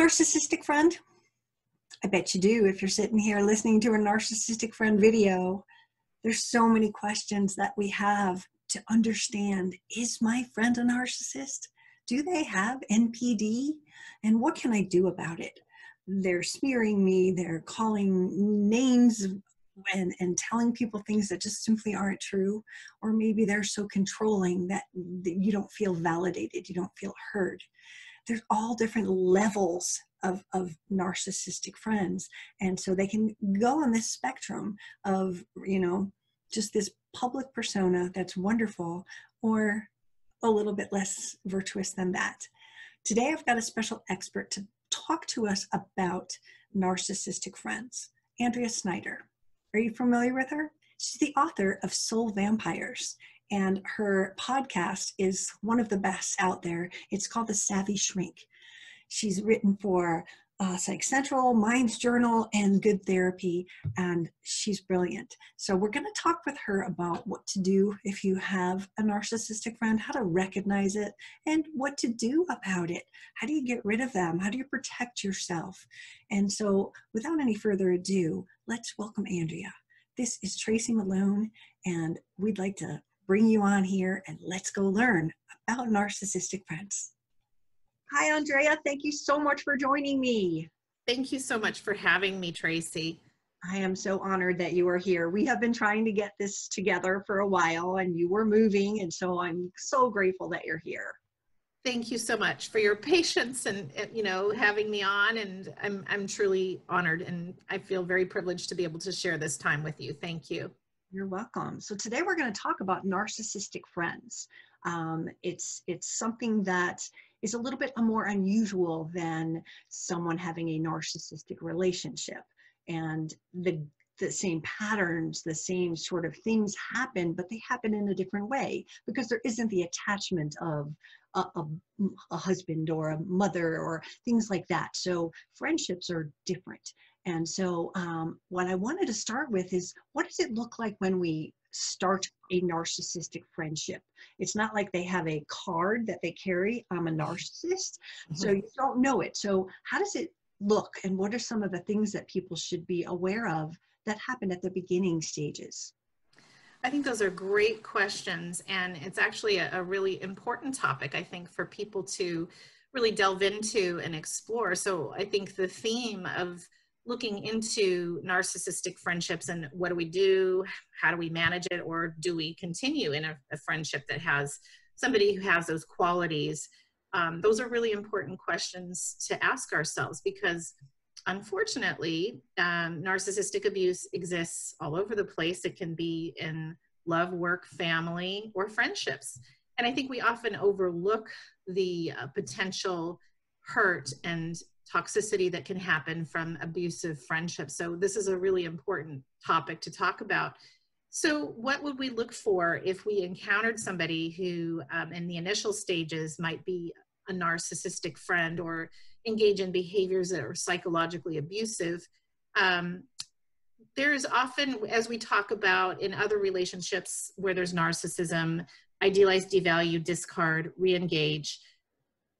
narcissistic friend? I bet you do. If you're sitting here listening to a narcissistic friend video, there's so many questions that we have to understand. Is my friend a narcissist? Do they have NPD? And what can I do about it? They're smearing me, they're calling names and telling people things that just simply aren't true. Or maybe they're so controlling that you don't feel validated, you don't feel heard. There's all different levels of narcissistic friends. And so they can go on this spectrum of, you know, just this public persona that's wonderful or a little bit less virtuous than that. Today, I've got a special expert to talk to us about narcissistic friends, Andrea Snyder. Are you familiar with her? She's the author of Soul Vampires, and her podcast is one of the best out there. It's called The Savvy Shrink. She's written for Psych Central, Minds Journal, and Good Therapy, and she's brilliant. So we're going to talk with her about what to do if you have a narcissistic friend, how to recognize it, and what to do about it. How do you get rid of them? How do you protect yourself? And so without any further ado, let's welcome Andrea. This is Tracy Malone, and we'd like to bring you on here, and let's go learn about narcissistic friends. Hi, Andrea. Thank you so much for joining me. Thank you so much for having me, Tracy. I am so honored that you are here. We have been trying to get this together for a while, and you were moving, and so I'm so grateful that you're here. Thank you so much for your patience and, you know, having me on, and I'm truly honored, and I feel very privileged to be able to share this time with you. Thank you. You're welcome. So today we're going to talk about narcissistic friends. It's something that is a little bit more unusual than someone having a narcissistic relationship. And the same patterns, the same sort of things happen, but they happen in a different way because there isn't the attachment of a husband or a mother or things like that. So friendships are different. And so what I wanted to start with is, what does it look like when we start a narcissistic friendship? It's not like they have a card that they carry, I'm a narcissist, so you don't know it. So how does it look, and what are some of the things that people should be aware of that happen at the beginning stages? I think those are great questions, and it's actually a really important topic, I think, for people to really delve into and explore. So I think the theme of looking into narcissistic friendships and what do we do, how do we manage it, or do we continue in a friendship that has somebody who has those qualities, those are really important questions to ask ourselves, because unfortunately narcissistic abuse exists all over the place. It can be in love, work, family, or friendships, and I think we often overlook the potential hurt and toxicity that can happen from abusive friendships. So this is a really important topic to talk about. So what would we look for if we encountered somebody who in the initial stages might be a narcissistic friend or engage in behaviors that are psychologically abusive? There's often, as we talk about in other relationships where there's narcissism, idealize, devalue, discard, re-engage.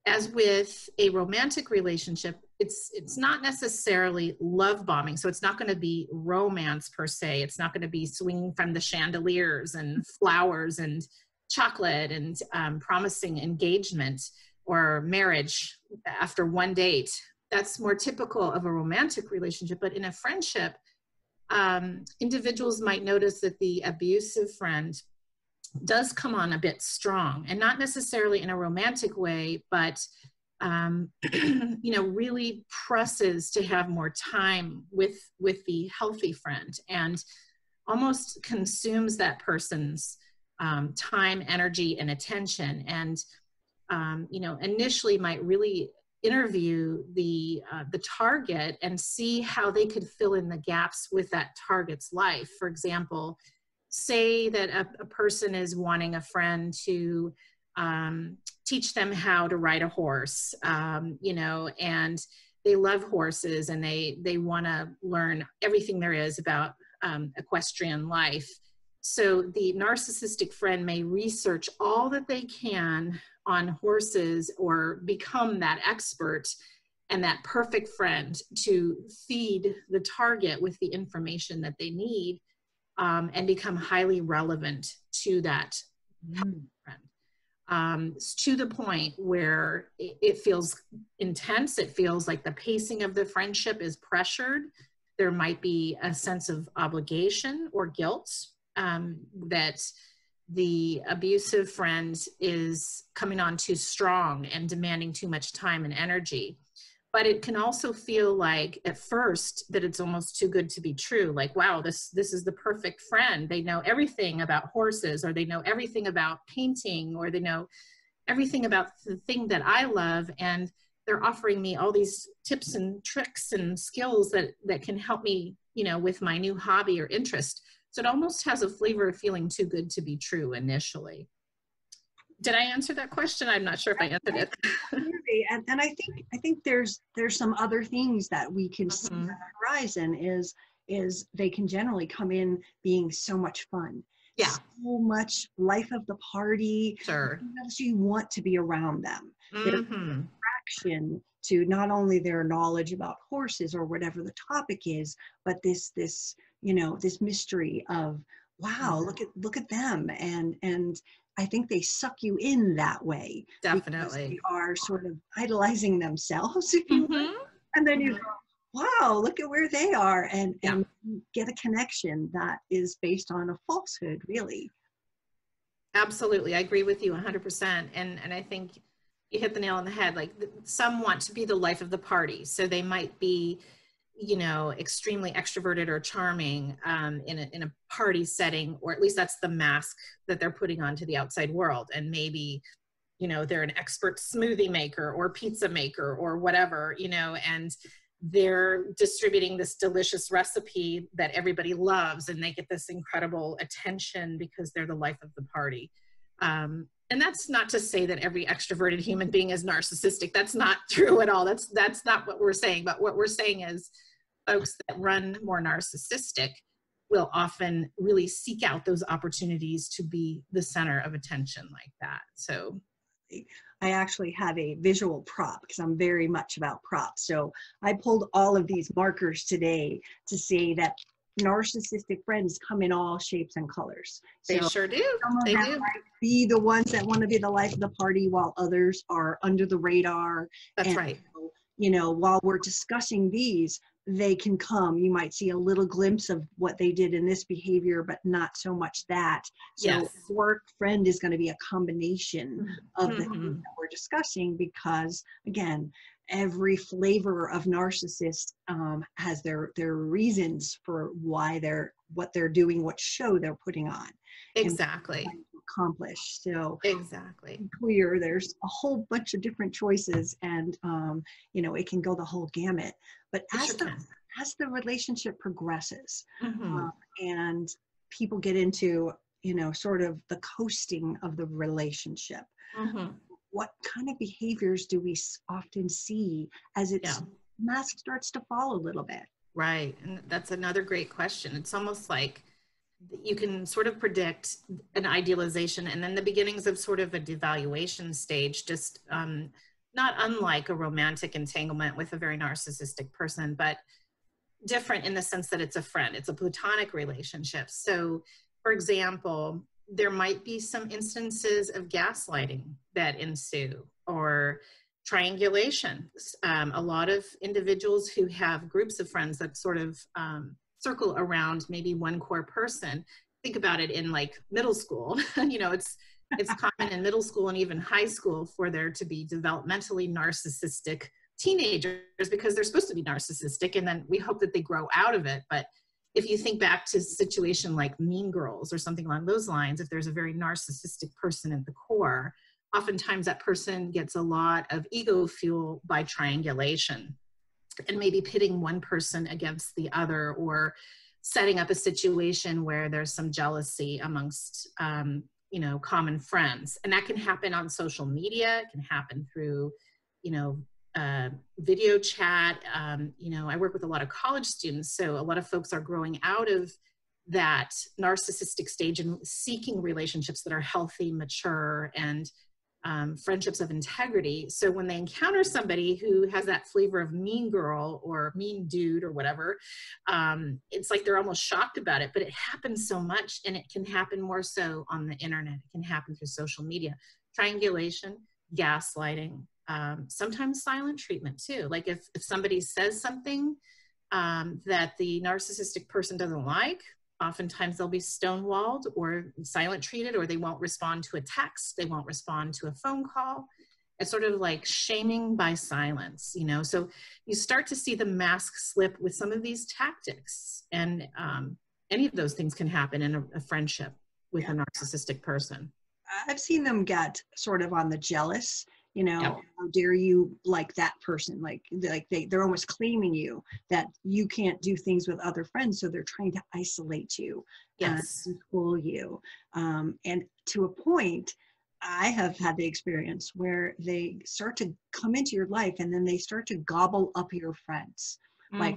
As with a romantic relationship, it's not necessarily love bombing, so it's not going to be romance per se. It's not going to be swinging from the chandeliers and flowers and chocolate and promising engagement or marriage after one date. That's more typical of a romantic relationship, but in a friendship, individuals might notice that the abusive friend does come on a bit strong, and not necessarily in a romantic way, but you know, really presses to have more time with the healthy friend, and almost consumes that person's time, energy, and attention, and you know, initially might really interview the target and see how they could fill in the gaps with that target's life. For example, say that a person is wanting a friend to teach them how to ride a horse, you know, and they love horses and they want to learn everything there is about equestrian life. So the narcissistic friend may research all that they can on horses or become that expert, and that perfect friend to feed the target with the information that they need and become highly relevant to that friend. To the point where it feels intense, it feels like the pacing of the friendship is pressured. There might be a sense of obligation or guilt that the abusive friend is coming on too strong and demanding too much time and energy. But it can also feel like at first that it's almost too good to be true. Like, wow, this is the perfect friend. They know everything about horses, or they know everything about painting, or they know everything about the thing that I love. And they're offering me all these tips and tricks and skills that can help me, you know, with my new hobby or interest. So it almost has a flavor of feeling too good to be true initially. Did I answer that question? I'm not sure if I answered it. And I think there's some other things that we can see on the horizon is they can generally come in being so much fun. Yeah. So much life of the party. Sure. You want to be around them. Mm-hmm. Attraction to not only their knowledge about horses or whatever the topic is, but this, you know, this mystery of, wow, look at them. And I think they suck you in that way. Definitely. They are sort of idolizing themselves, if you will. And then you go, wow, look at where they are. And you get a connection that is based on a falsehood, really. Absolutely. I agree with you 100%. And I think you hit the nail on the head. Like, some want to be the life of the party. So they might be, you know, extremely extroverted or charming in a party setting, or at least that's the mask that they're putting on to the outside world. And maybe, you know, they're an expert smoothie maker or pizza maker or whatever, you know, and they're distributing this delicious recipe that everybody loves, and they get this incredible attention because they're the life of the party. And that's not to say that every extroverted human being is narcissistic. That's not true at all. That's not what we're saying. But what we're saying is folks that run more narcissistic will often really seek out those opportunities to be the center of attention like that. So I actually have a visual prop because I'm very much about props. So I pulled all of these markers today to say that narcissistic friends come in all shapes and colors. So they sure do. They do. Might be the ones that want to be the life of the party, while others are under the radar. That's right. You know, while we're discussing these, they can come. You might see a little glimpse of what they did in this behavior, but not so much that. So yes. Work friend is going to be a combination of the things that we're discussing, because again, every flavor of narcissist has their reasons for why what they're doing, what show they're putting on. Exactly. And to accomplish. So exactly. Clear. There's a whole bunch of different choices, and you know, it can go the whole gamut. But as the relationship progresses, and people get into, you know, sort of the coasting of the relationship. What kind of behaviors do we often see as its mask starts to fall a little bit? Right, and that's another great question. It's almost like you can sort of predict an idealization and then the beginnings of sort of a devaluation stage, just not unlike a romantic entanglement with a very narcissistic person, but different in the sense that it's a friend, it's a platonic relationship. So for example, there might be some instances of gaslighting that ensue, or triangulation. A lot of individuals who have groups of friends that sort of circle around maybe one core person. Think about it in like middle school, you know, it's common in middle school and even high school for there to be developmentally narcissistic teenagers, because they're supposed to be narcissistic, and then we hope that they grow out of it. But if you think back to a situation like Mean Girls or something along those lines, if there's a very narcissistic person at the core, oftentimes that person gets a lot of ego fuel by triangulation and maybe pitting one person against the other, or setting up a situation where there's some jealousy amongst, you know, common friends. And that can happen on social media. It can happen through, you know, video chat. You know, I work with a lot of college students, so a lot of folks are growing out of that narcissistic stage and seeking relationships that are healthy, mature, and friendships of integrity. So when they encounter somebody who has that flavor of mean girl or mean dude or whatever, it's like they're almost shocked about it, but it happens so much, and it can happen more so on the internet. It can happen through social media, triangulation, gaslighting, sometimes silent treatment too. Like if somebody says something that the narcissistic person doesn't like, oftentimes they'll be stonewalled or silent treated, or they won't respond to a text, they won't respond to a phone call. It's sort of like shaming by silence, you know? So you start to see the mask slip with some of these tactics, and any of those things can happen in a friendship with a narcissistic person. I've seen them get sort of on the jealous, you know, how dare you like that person? Like they're almost claiming you, that you can't do things with other friends. So they're trying to isolate you, control you. And to a point, I have had the experience where they start to come into your life and then they start to gobble up your friends. Like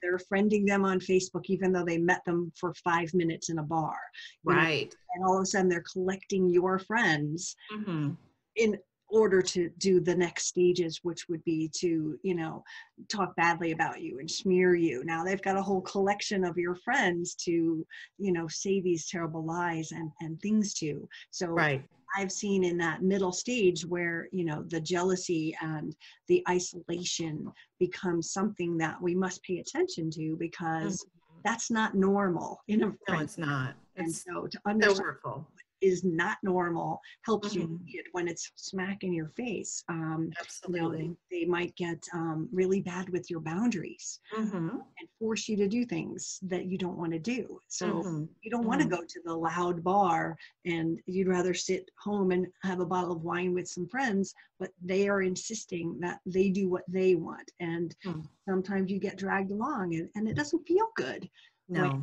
they're friending them on Facebook, even though they met them for 5 minutes in a bar. Right. And all of a sudden they're collecting your friends in order to do the next stages, which would be to, you know, talk badly about you and smear you. Now they've got a whole collection of your friends to, you know, say these terrible lies and things to you. So I've seen in that middle stage where, you know, the jealousy and the isolation becomes something that we must pay attention to, because that's not normal. In a friendship. It's not. And it's so to understand what is not normal helps you see it when it's smack in your face. Absolutely. You know, they might get really bad with your boundaries and force you to do things that you don't want to do. So you don't want to go to the loud bar, and you'd rather sit home and have a bottle of wine with some friends, but they are insisting that they do what they want. And sometimes you get dragged along, and it doesn't feel good. No. Like,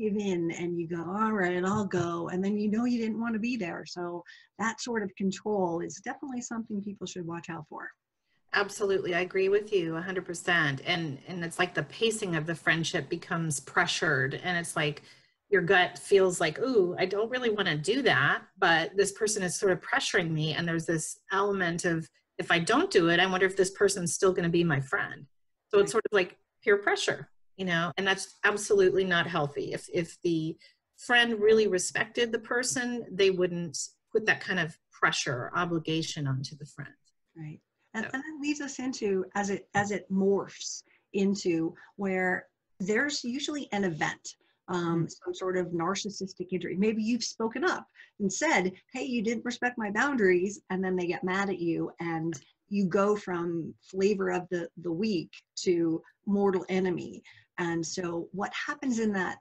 give in and you go, all right, I'll go. And then you know you didn't want to be there. So that sort of control is definitely something people should watch out for. Absolutely. I agree with you 100%. And it's like the pacing of the friendship becomes pressured. And it's like your gut feels like, ooh, I don't really want to do that, but this person is sort of pressuring me. And there's this element of, if I don't do it, I wonder if this person's still going to be my friend. So it's sort of like peer pressure. You know, and that's absolutely not healthy. If the friend really respected the person, they wouldn't put that kind of pressure or obligation onto the friend. Right. And, so. And that leads us into, as it morphs into where there's usually an event, some sort of narcissistic injury. Maybe you've spoken up and said, hey, you didn't respect my boundaries. And then they get mad at you, and you go from flavor of the week to mortal enemy. And so what happens in that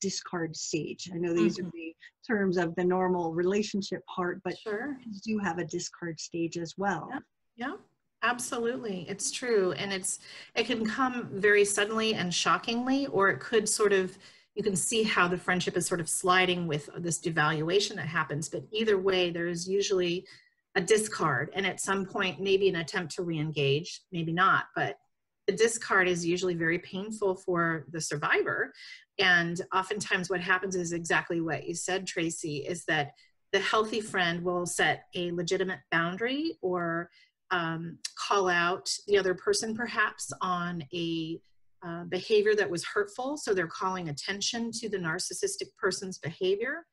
discard stage? I know these are the terms of the normal relationship part, but you do have a discard stage as well. Yeah, absolutely. It's true. And it can come very suddenly and shockingly, or it could sort of, you can see how the friendship is sort of sliding with this devaluation that happens. But either way, there is usually a discard, and at some point, maybe an attempt to re-engage, maybe not, but the discard is usually very painful for the survivor. And oftentimes what happens is exactly what you said, Tracy, is that the healthy friend will set a legitimate boundary, or call out the other person perhaps on a behavior that was hurtful. So they're calling attention to the narcissistic person's behavior.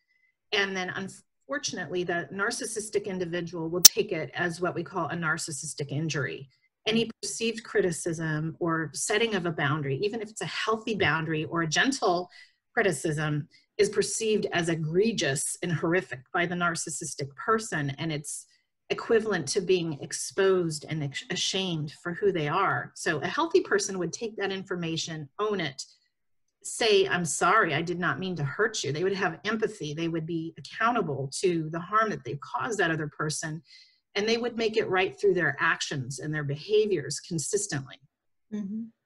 And then unfortunately, the narcissistic individual will take it as what we call a narcissistic injury. Any perceived criticism or setting of a boundary, even if it's a healthy boundary or a gentle criticism, is perceived as egregious and horrific by the narcissistic person, and it's equivalent to being exposed and ashamed for who they are. So a healthy person would take that information, own it, say, I'm sorry, I did not mean to hurt you. They would have empathy. They would be accountable to the harm that they've caused that other person, and they would make it right through their actions and their behaviors consistently.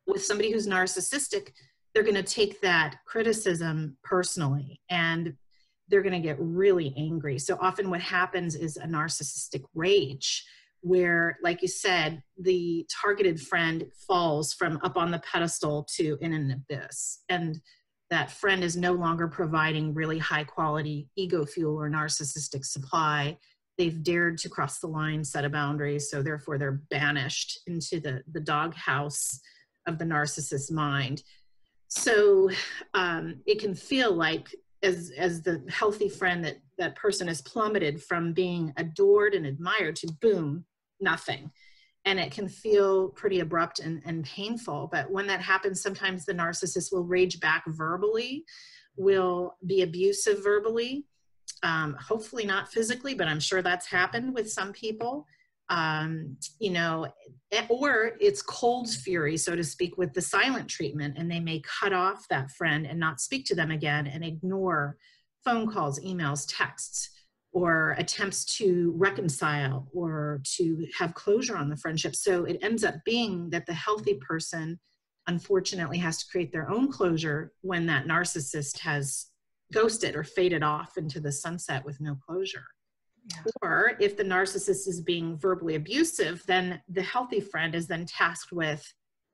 With somebody who's narcissistic, they're going to take that criticism personally, and they're going to get really angry. So often what happens is a narcissistic rage, where, like you said, the targeted friend falls from up on the pedestal to in an abyss. And that friend is no longer providing really high quality ego fuel or narcissistic supply. They've dared to cross the line, set a boundary, so therefore they're banished into the doghouse of the narcissist's mind. So it can feel like, as the healthy friend, that person has plummeted from being adored and admired to, boom, nothing. And it can feel pretty abrupt and painful. But when that happens, sometimes the narcissist will rage back verbally, will be abusive verbally, hopefully not physically, but I'm sure that's happened with some people. You know, or it's cold fury, so to speak, with the silent treatment, and they may cut off that friend and not speak to them again and ignore phone calls, emails, texts, or attempts to reconcile or to have closure on the friendship. So it ends up being that the healthy person, unfortunately, has to create their own closure when that narcissist has ghosted or faded off into the sunset with no closure. Yeah. Or if the narcissist is being verbally abusive, then the healthy friend is then tasked with,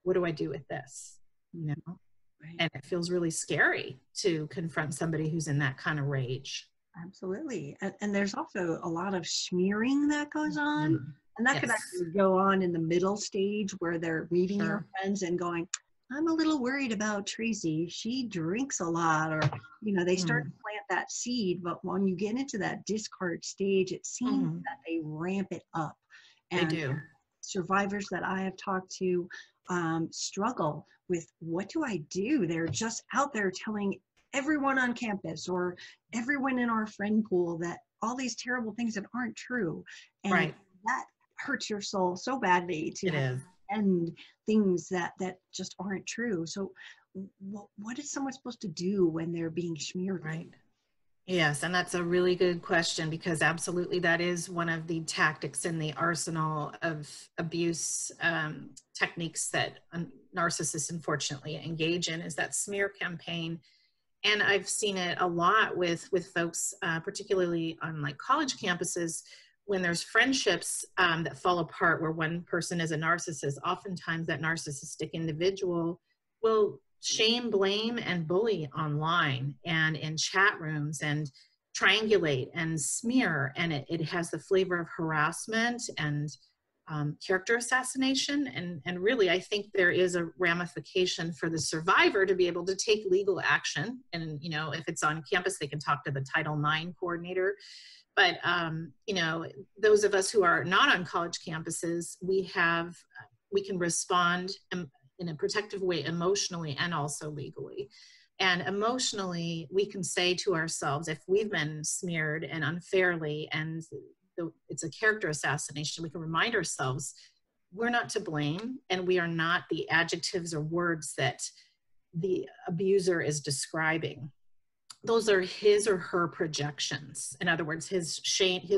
what do I do with this? You know, right. And it feels really scary to confront somebody who's in that kind of rage. Absolutely. And there's also a lot of smearing that goes on. Mm-hmm. And that could actually go on in the middle stage where they're reading your friends and going, I'm a little worried about Tracy. She drinks a lot, or, you know, they start to plant that seed. But when you get into that discard stage, it seems that they ramp it up. And they do. Survivors that I have talked to struggle with, what do I do? They're just out there telling everyone on campus or everyone in our friend pool that all these terrible things that aren't true. And that hurts your soul so badly. It is. And things that just aren't true. So what is someone supposed to do when they're being smeared? Right. Yes, and that's a really good question, because absolutely that is one of the tactics in the arsenal of abuse techniques that narcissists unfortunately engage in, is that smear campaign. And I've seen it a lot with folks, particularly on like college campuses, when there's friendships that fall apart where one person is a narcissist. Oftentimes that narcissistic individual will shame, blame, and bully online and in chat rooms and triangulate and smear. And it has the flavor of harassment and character assassination. And really, I think there is a ramification for the survivor to be able to take legal action. And, you know, if it's on campus, they can talk to the Title IX coordinator. But, you know, those of us who are not on college campuses, we can respond in a protective way emotionally and also legally. And emotionally, we can say to ourselves, if we've been smeared and unfairly and it's a character assassination, we can remind ourselves we're not to blame, and we are not the adjectives or words that the abuser is describing. Those are his or her projections. In other words, his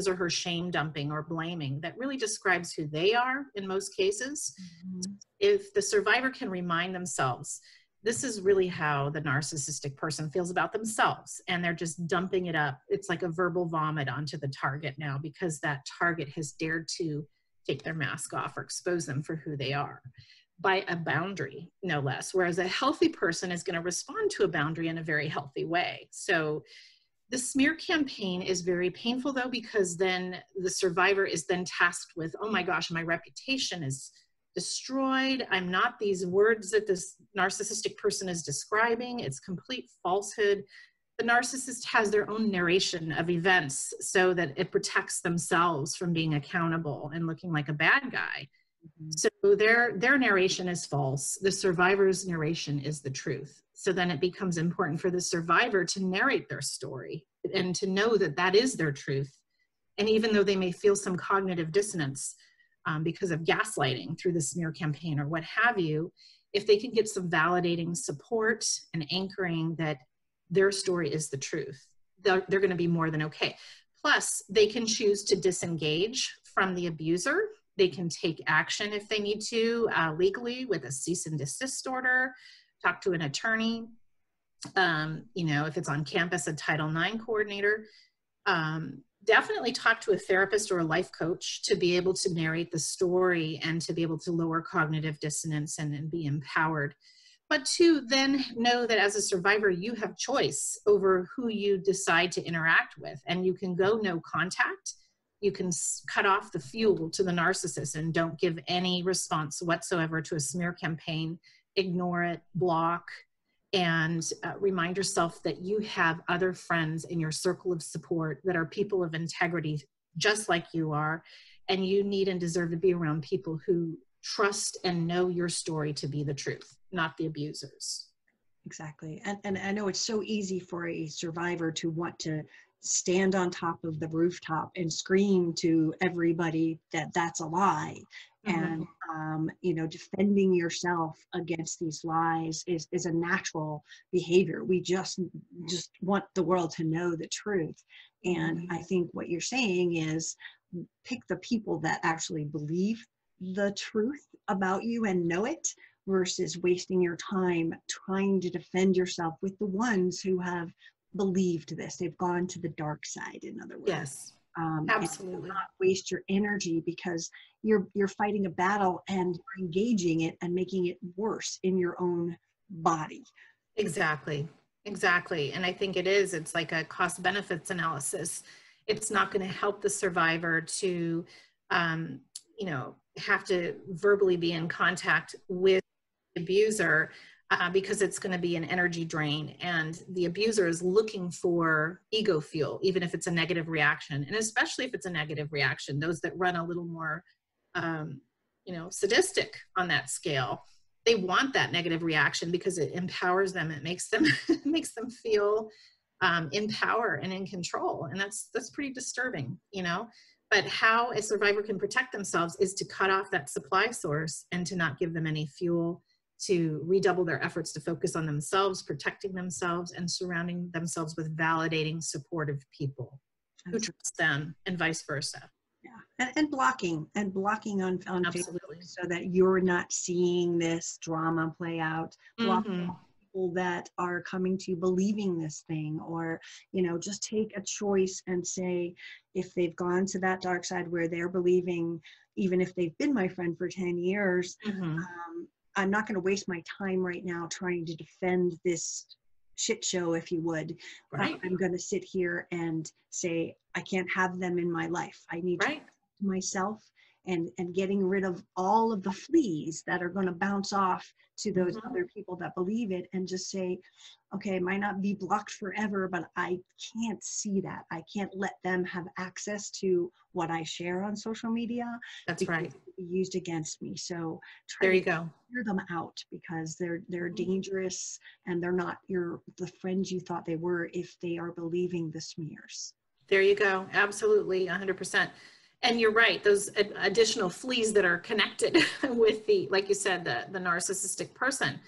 or her shame dumping or blaming that really describes who they are in most cases. Mm-hmm. If the survivor can remind themselves, this is really how the narcissistic person feels about themselves, and they're just dumping it up. It's like a verbal vomit onto the target now, because that target has dared to take their mask off or expose them for who they are, by a boundary, no less. Whereas a healthy person is going to respond to a boundary in a very healthy way. So the smear campaign is very painful, though, because then the survivor is then tasked with, oh my gosh, my reputation is destroyed. I'm not these words that this narcissistic person is describing. It's complete falsehood. The narcissist has their own narration of events so that it protects themselves from being accountable and looking like a bad guy. So their narration is false. The survivor's narration is the truth. So then it becomes important for the survivor to narrate their story and to know that that is their truth. And even though they may feel some cognitive dissonance because of gaslighting through the smear campaign or what have you, if they can get some validating support and anchoring that their story is the truth, they're going to be more than okay. Plus, they can choose to disengage from the abuser. They can take action if they need to, legally, with a cease and desist order, talk to an attorney, you know, if it's on campus, a Title IX coordinator. Definitely talk to a therapist or a life coach to be able to narrate the story and to be able to lower cognitive dissonance and be empowered. But to then know that as a survivor, you have choice over who you decide to interact with, and you can go no contact. you can cut off the fuel to the narcissist and don't give any response whatsoever to a smear campaign, ignore it, block, and remind yourself that you have other friends in your circle of support that are people of integrity, just like you are, and you need and deserve to be around people who trust and know your story to be the truth, not the abusers. Exactly. And I know it's so easy for a survivor to want to stand on top of the rooftop and scream to everybody that that's a lie. Mm-hmm. And, you know, defending yourself against these lies is a natural behavior. We just want the world to know the truth. And mm-hmm. I think what you're saying is pick the people that actually believe the truth about you and know it, versus wasting your time trying to defend yourself with the ones who have believed this. They've gone to the dark side, in other words. Yes, absolutely. Not waste your energy, because you're fighting a battle and engaging it and making it worse in your own body. Exactly, exactly. And I think it is, it's like a cost benefits analysis. It's not going to help the survivor to, you know, have to verbally be in contact with the abuser, because it's going to be an energy drain, and the abuser is looking for ego fuel, even if it's a negative reaction, and especially if it's a negative reaction. Those that run a little more, you know, sadistic on that scale, they want that negative reaction because it empowers them. It makes them it makes them feel in power and in control, and that's pretty disturbing, you know. But how a survivor can protect themselves is to cut off that supply source and to not give them any fuel, to redouble their efforts to focus on themselves, protecting themselves, and surrounding themselves with validating, supportive people who trust them, and vice versa. Yeah, and blocking on Facebook so that you're not seeing this drama play out. Block people that are coming to you believing this thing, or, you know, just take a choice and say, if they've gone to that dark side where they're believing, even if they've been my friend for 10 years, I'm not going to waste my time right now trying to defend this shit show, if you would. Right. I'm going to sit here and say, I can't have them in my life. I need to protect myself, and getting rid of all of the fleas that are going to bounce off to those other people that believe it, and just say, okay, it might not be blocked forever, but I can't see that. I can't let them have access to what I share on social media. That's right. Used against me. So try there you to go. Hear them out, because they're dangerous, and they're not the friends you thought they were if they are believing the smears. There you go. Absolutely. 100%. And you're right, those additional fleas that are connected with the, like you said, the narcissistic person,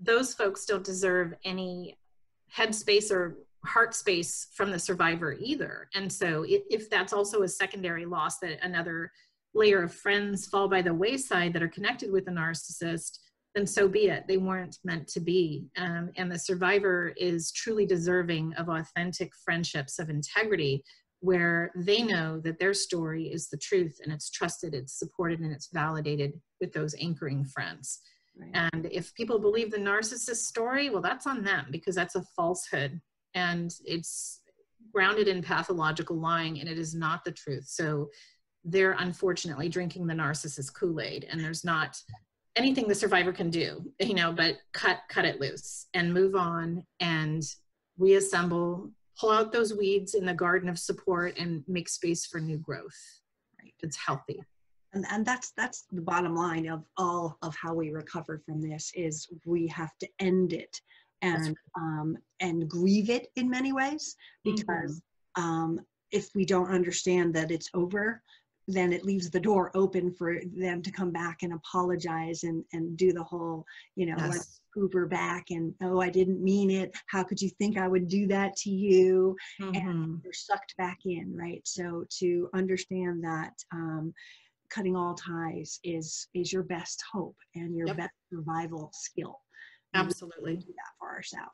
those folks don't deserve any head space or heart space from the survivor either. And so if that's also a secondary loss, that another layer of friends fall by the wayside that are connected with the narcissist, then so be it. They weren't meant to be. And the survivor is truly deserving of authentic friendships of integrity, where they know that their story is the truth, and it's trusted, it's supported, and it's validated with those anchoring friends. Right. And if people believe the narcissist story, well, that's on them, because that's a falsehood, and it's grounded in pathological lying, and it is not the truth. So they're unfortunately drinking the narcissist Kool-Aid, and there's not anything the survivor can do, you know, but cut it loose and move on and reassemble. Pull out those weeds in the garden of support and make space for new growth. Right. It's healthy. And that's the bottom line of all of how we recover from this, is we have to end it and grieve it in many ways, because if we don't understand that it's over, then it leaves the door open for them to come back and apologize and do the whole, you know, like Uber back, and, oh, I didn't mean it. How could you think I would do that to you? And they're sucked back in, right? So to understand that cutting all ties is your best hope and your best survival skill. Absolutely. We do that for ourselves.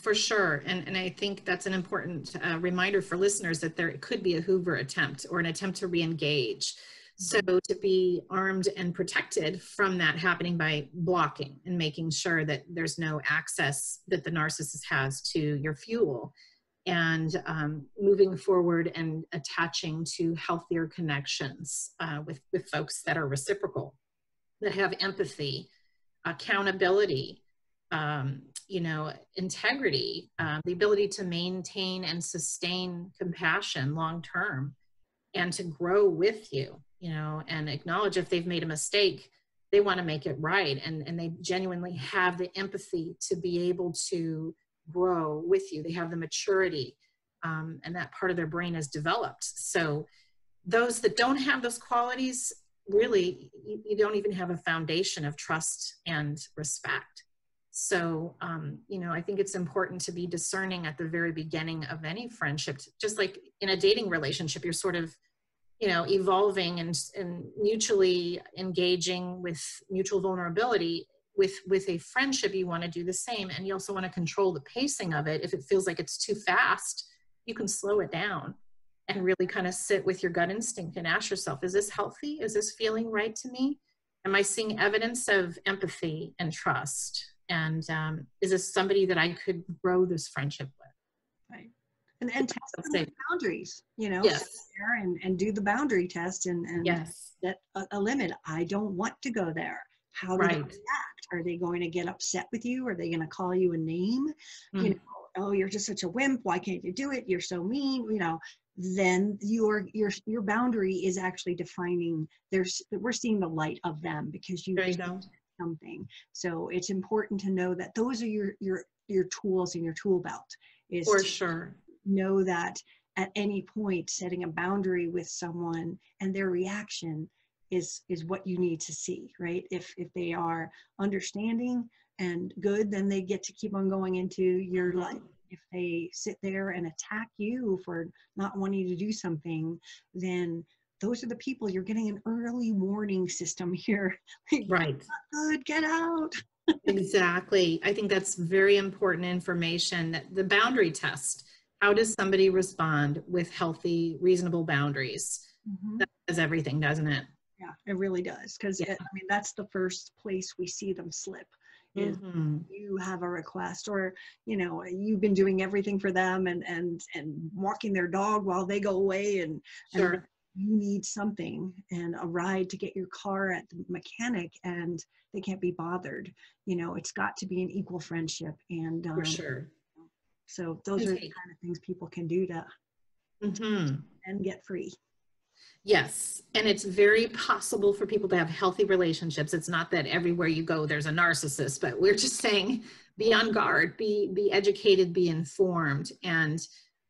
For sure. And I think that's an important reminder for listeners that there could be a Hoover attempt, or an attempt to re-engage. So to be armed and protected from that happening by blocking and making sure that there's no access that the narcissist has to your fuel, and moving forward and attaching to healthier connections with folks that are reciprocal, that have empathy, accountability, you know, integrity, the ability to maintain and sustain compassion long-term, and to grow with you, you know, and acknowledge if they've made a mistake, they want to make it right. And they genuinely have the empathy to be able to grow with you. They have the maturity, and that part of their brain is developed. So those that don't have those qualities, really, you don't even have a foundation of trust and respect. So, you know, I think it's important to be discerning at the very beginning of any friendship, just like in a dating relationship, you're sort of, you know, evolving and mutually engaging with mutual vulnerability. With a friendship, you want to do the same, and you also want to control the pacing of it. If it feels like it's too fast, you can slow it down and really kind of sit with your gut instinct and ask yourself, is this healthy? Is this feeling right to me? Am I seeing evidence of empathy and trust? And is this somebody that I could grow this friendship with? Right. And test the boundaries, you know, yes. Sit there and do the boundary test and yes. Set a limit. I don't want to go there. How do right. they react? Are they going to get upset with you? Are they going to call you a name? Mm. You know, oh, you're just such a wimp. Why can't you do it? You're so mean. You know, then your boundary is actually defining. We're seeing the light of them because you know something. So it's important to know that those are your tools in your tool belt. Is for sure. Know that at any point, setting a boundary with someone and their reaction is what you need to see, right? If they are understanding and good, then they get to keep on going into your life. If they sit there and attack you for not wanting to do something, then those are the people you're getting an early warning system here. Right. Not good, get out. Exactly. I think that's very important information, that the boundary test. How does somebody respond with healthy, reasonable boundaries? Mm-hmm. That does everything, doesn't it? Yeah, it really does. Because yeah. I mean, that's the first place we see them slip. Is mm-hmm. you have a request, or you know, you've been doing everything for them, and walking their dog while they go away, sure. and you need something and a ride to get your car at the mechanic, and they can't be bothered. You know, it's got to be an equal friendship, and for sure. So those are the kind of things people can do to mm-hmm. and get free. Yes. And it's very possible for people to have healthy relationships. It's not that everywhere you go, there's a narcissist, but we're just saying, be on guard, be educated, be informed, and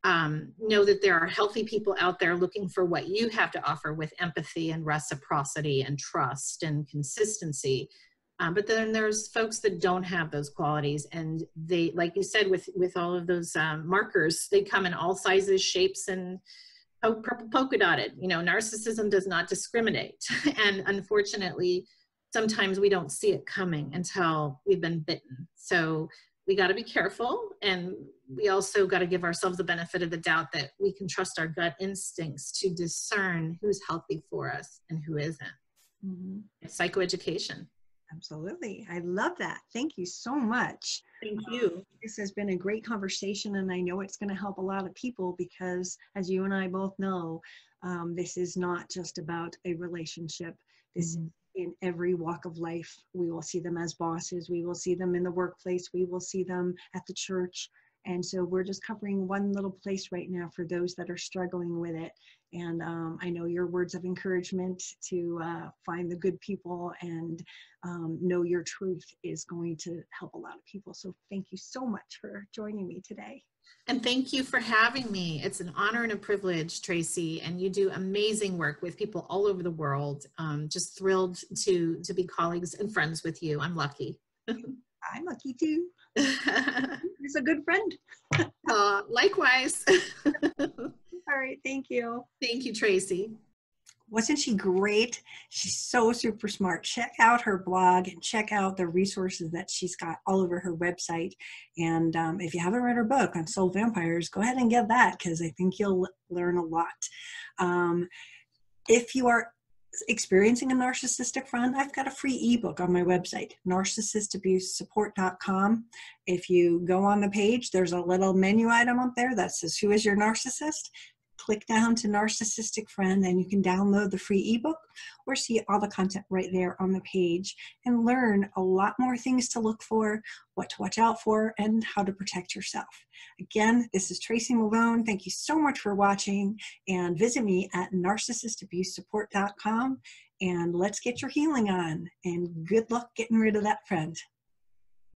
know that there are healthy people out there looking for what you have to offer with empathy and reciprocity and trust and consistency. But then there's folks that don't have those qualities, and they, like you said, with all of those markers, they come in all sizes, shapes, and purple polka dotted. You know, narcissism does not discriminate, and unfortunately, sometimes we don't see it coming until we've been bitten. So we got to be careful, and we also got to give ourselves the benefit of the doubt that we can trust our gut instincts to discern who's healthy for us and who isn't. Mm-hmm. It's psychoeducation. Absolutely. I love that. Thank you so much. Thank you. This has been a great conversation, and I know it's going to help a lot of people because, as you and I both know, this is not just about a relationship. This mm-hmm. is in every walk of life. We will see them as bosses. We will see them in the workplace. We will see them at the church. And so we're just covering one little place right now for those that are struggling with it. And I know your words of encouragement to find the good people and know your truth is going to help a lot of people. So thank you so much for joining me today. And thank you for having me. It's an honor and a privilege, Tracy, and you do amazing work with people all over the world. Just thrilled to be colleagues and friends with you. I'm lucky. I'm lucky too. He's a good friend. Likewise. All right, thank you. Thank you, Tracy. Wasn't she great? She's so super smart. Check out her blog and check out the resources that she's got all over her website. And if you haven't read her book on Soul Vampires, go ahead and get that, because I think you'll learn a lot. If you are experiencing a narcissistic friend, I've got a free ebook on my website, NarcissistAbuseSupport.com. If you go on the page, there's a little menu item up there that says, who is your narcissist? Click down to narcissistic friend and you can download the free ebook or see all the content right there on the page and learn a lot more things to look for, what to watch out for, and how to protect yourself. Again, this is Tracy Malone. Thank you so much for watching, and visit me at NarcissistAbuseSupport.com, and let's get your healing on, and good luck getting rid of that friend.